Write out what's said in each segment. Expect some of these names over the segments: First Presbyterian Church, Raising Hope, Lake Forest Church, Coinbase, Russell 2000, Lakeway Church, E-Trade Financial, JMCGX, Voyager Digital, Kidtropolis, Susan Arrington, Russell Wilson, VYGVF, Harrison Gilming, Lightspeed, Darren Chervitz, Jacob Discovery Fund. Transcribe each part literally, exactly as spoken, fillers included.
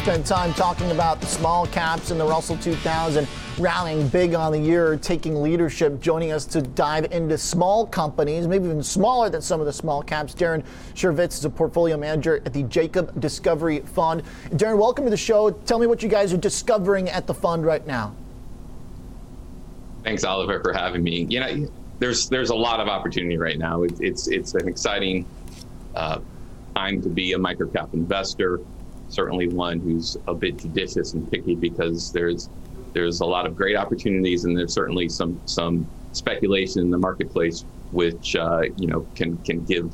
spend time talking about the small caps in the Russell two thousand rallying big on the year, taking leadership, joining us to dive into small companies, maybe even smaller than some of the small caps. Darren Chervitz is a portfolio manager at the Jacob Discovery Fund. Darren, welcome to the show. Tell me what you guys are discovering at the fund right now. Thanks, Oliver, for having me. You know, there's there's a lot of opportunity right now. It, it's it's an exciting uh, time to be a microcap investor. Certainly one who's a bit judicious and picky, because there's there's a lot of great opportunities, and there's certainly some some speculation in the marketplace, which uh, you know can can give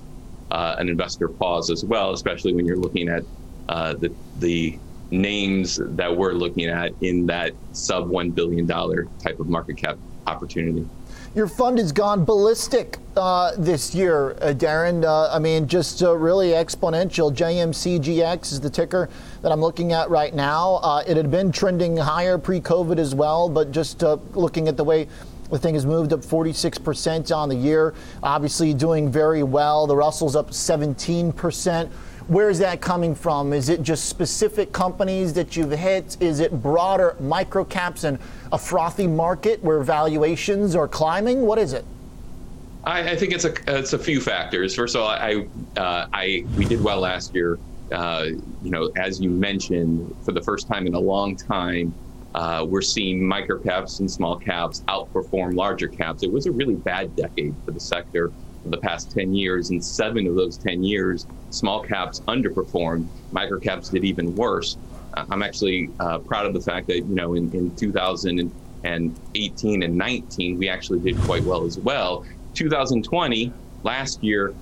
uh, an investor pause as well, especially when you're looking at uh, the the. names that we're looking at in that sub one billion dollars type of market cap opportunity. Your fund has gone ballistic uh, this year, uh, Darren. Uh, I mean, just uh, really exponential. J M C G X is the ticker that I'm looking at right now. Uh, it had been trending higher pre-COVID as well, but just uh, looking at the way the thing has moved up forty-six percent on the year, obviously doing very well. The Russell's up seventeen percent. Where is that coming from? Is it just specific companies that you've hit? Is it broader micro caps and a frothy market where valuations are climbing? What is it? I, I think it's a it's a few factors. First of all, I uh, I we did well last year. Uh, you know, as you mentioned, for the first time in a long time, uh, we're seeing micro caps and small caps outperform larger caps. It was a really bad decade for the sector. The past ten years, and seven of those ten years, small caps underperformed. Micro caps did even worse. I'm actually uh, proud of the fact that, you know, in, in two thousand eighteen and nineteen, we actually did quite well as well. two thousand twenty, last year,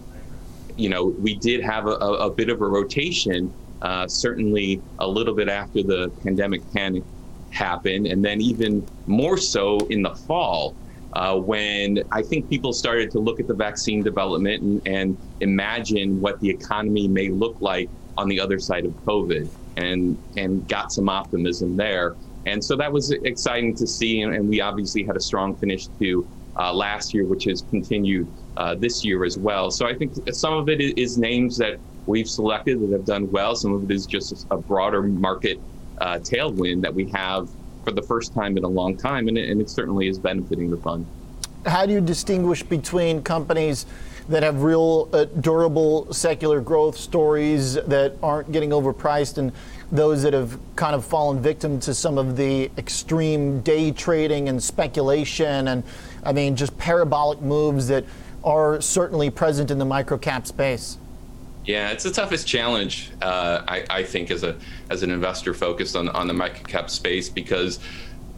you know, we did have a, a bit of a rotation, uh, certainly a little bit after the pandemic panic happened, and then even more so in the fall. Uh, when I think people started to look at the vaccine development and, and imagine what the economy may look like on the other side of COVID, and and got some optimism there. And so that was exciting to see, and, and we obviously had a strong finish to uh, last year, which has continued uh, this year as well. So I think some of it is names that we've selected that have done well. Some of it is just a broader market uh, tailwind that we have for the first time in a long time, and it, and it certainly is benefiting the fund. How do you distinguish between companies that have real uh, durable secular growth stories that aren't getting overpriced, and those that have kind of fallen victim to some of the extreme day trading and speculation, and I mean just parabolic moves that are certainly present in the microcap space? Yeah, it's the toughest challenge, uh, I, I think, as a as an investor focused on on the microcap space, because,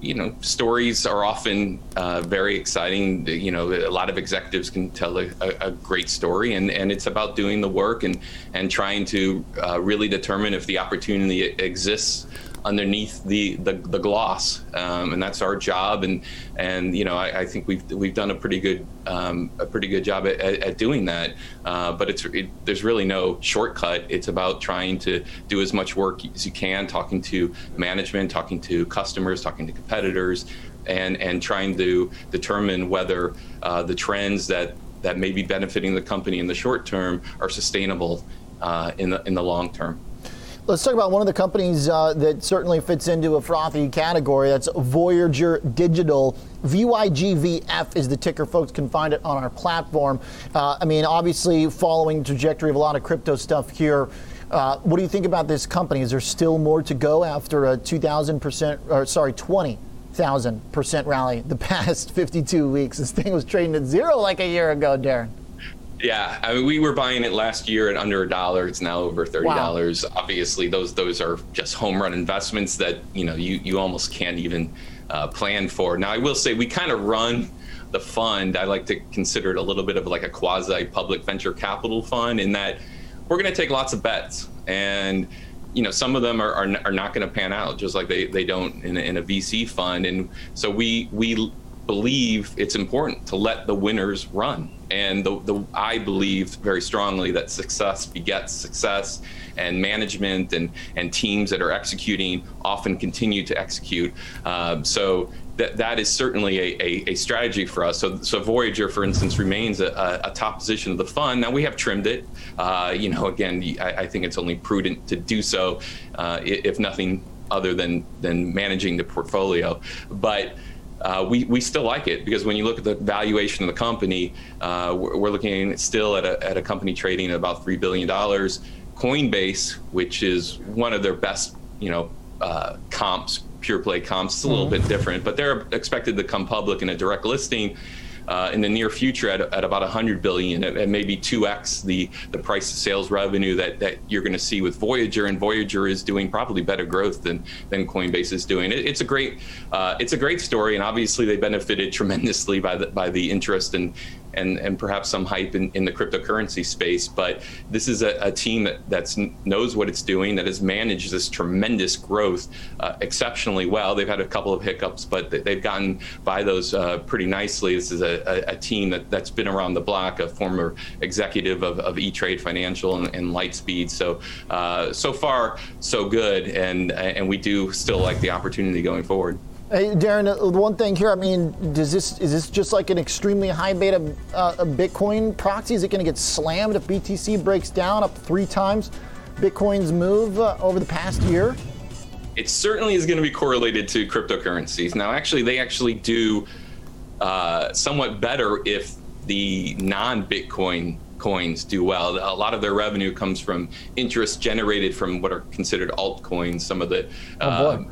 you know, stories are often uh, very exciting. You know, a lot of executives can tell a, a great story, and, and it's about doing the work and and trying to uh, really determine if the opportunity exists underneath the the, the gloss, um, and that's our job. And and you know, I, I think we've we've done a pretty good um, a pretty good job at, at, at doing that. Uh, but it's it, there's really no shortcut. It's about trying to do as much work as you can, talking to management, talking to customers, talking to competitors, and and trying to determine whether uh, the trends that that may be benefiting the company in the short term are sustainable uh, in the in the long term. Let's talk about one of the companies uh, that certainly fits into a frothy category. That's Voyager Digital. V Y G V F is the ticker. Folks can find it on our platform. Uh, I mean, obviously following trajectory of a lot of crypto stuff here. Uh, what do you think about this company? Is there still more to go after a two thousand percent, or sorry, twenty thousand percent rally the past fifty-two weeks? This thing was trading at zero like a year ago, Darren. Yeah, I mean, we were buying it last year at under a dollar. It's now over thirty dollars. Wow. Obviously, those those are just home run investments that you know you, you almost can't even uh, plan for. Now, I will say we kind of run the fund. I like to consider it a little bit of like a quasi public venture capital fund, in that we're going to take lots of bets, and you know some of them are are, are not going to pan out, just like they, they don't in a, in a V C fund. And so we we believe it's important to let the winners run. And the, the, I believe very strongly that success begets success, and management and, and teams that are executing often continue to execute. Uh, so that that is certainly a, a, a strategy for us. So, so Voyager, for instance, remains a, a top position of the fund. Now we have trimmed it. Uh, you know, again, I, I think it's only prudent to do so, uh, if nothing other than than managing the portfolio. But uh, we we still like it, because when you look at the valuation of the company, uh, we're, we're looking still at a at a company trading at about three billion dollars. Coinbase, which is one of their best, you know, uh, comps. Pure play comps, a little mm-hmm. bit different, but they're expected to come public in a direct listing uh, in the near future at, at about one hundred billion, and maybe two X the the price of sales revenue that that you're going to see with Voyager. And Voyager is doing probably better growth than than Coinbase is doing. It, it's a great uh, it's a great story, and obviously they benefited tremendously by the by the interest and and and perhaps some hype in, in the cryptocurrency space. But this is a, a team that that's, knows what it's doing, that has managed this tremendous growth uh, exceptionally well. They've had a couple of hiccups, but they've gotten by those uh, pretty nicely. This is a, a, a team that, that's been around the block, a former executive of, of E-Trade Financial and, and Lightspeed. So, uh, so far, so good. And, and we do still like the opportunity going forward. Hey, Darren, one thing here, I mean, does this is this just like an extremely high beta uh, Bitcoin proxy? Is it going to get slammed if B T C breaks down up three times Bitcoin's move uh, over the past year? It certainly is going to be correlated to cryptocurrencies. Now, actually, they actually do uh, somewhat better if the non-Bitcoin coins do well. A lot of their revenue comes from interest generated from what are considered altcoins, some of the... Uh, oh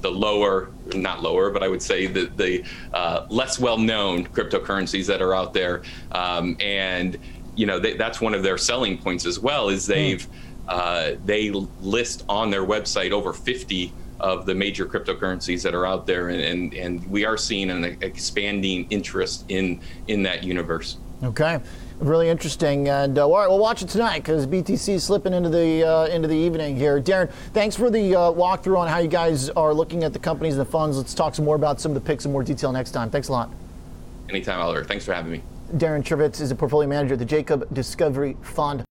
the lower, not lower, but I would say the, the uh, less well-known cryptocurrencies that are out there. Um, and, you know, they, that's one of their selling points as well, is they've, uh, they list on their website over fifty of the major cryptocurrencies that are out there. And, and, and we are seeing an expanding interest in, in that universe. Okay. Really interesting, and uh, all right, we'll watch it tonight because B T C is slipping into the uh, into the evening here. Darren, thanks for the uh, walkthrough on how you guys are looking at the companies and the funds. Let's talk some more about some of the picks in more detail next time. Thanks a lot. Anytime, Oliver. Thanks for having me. Darren Chervitz is a portfolio manager at the Jacob Discovery Fund.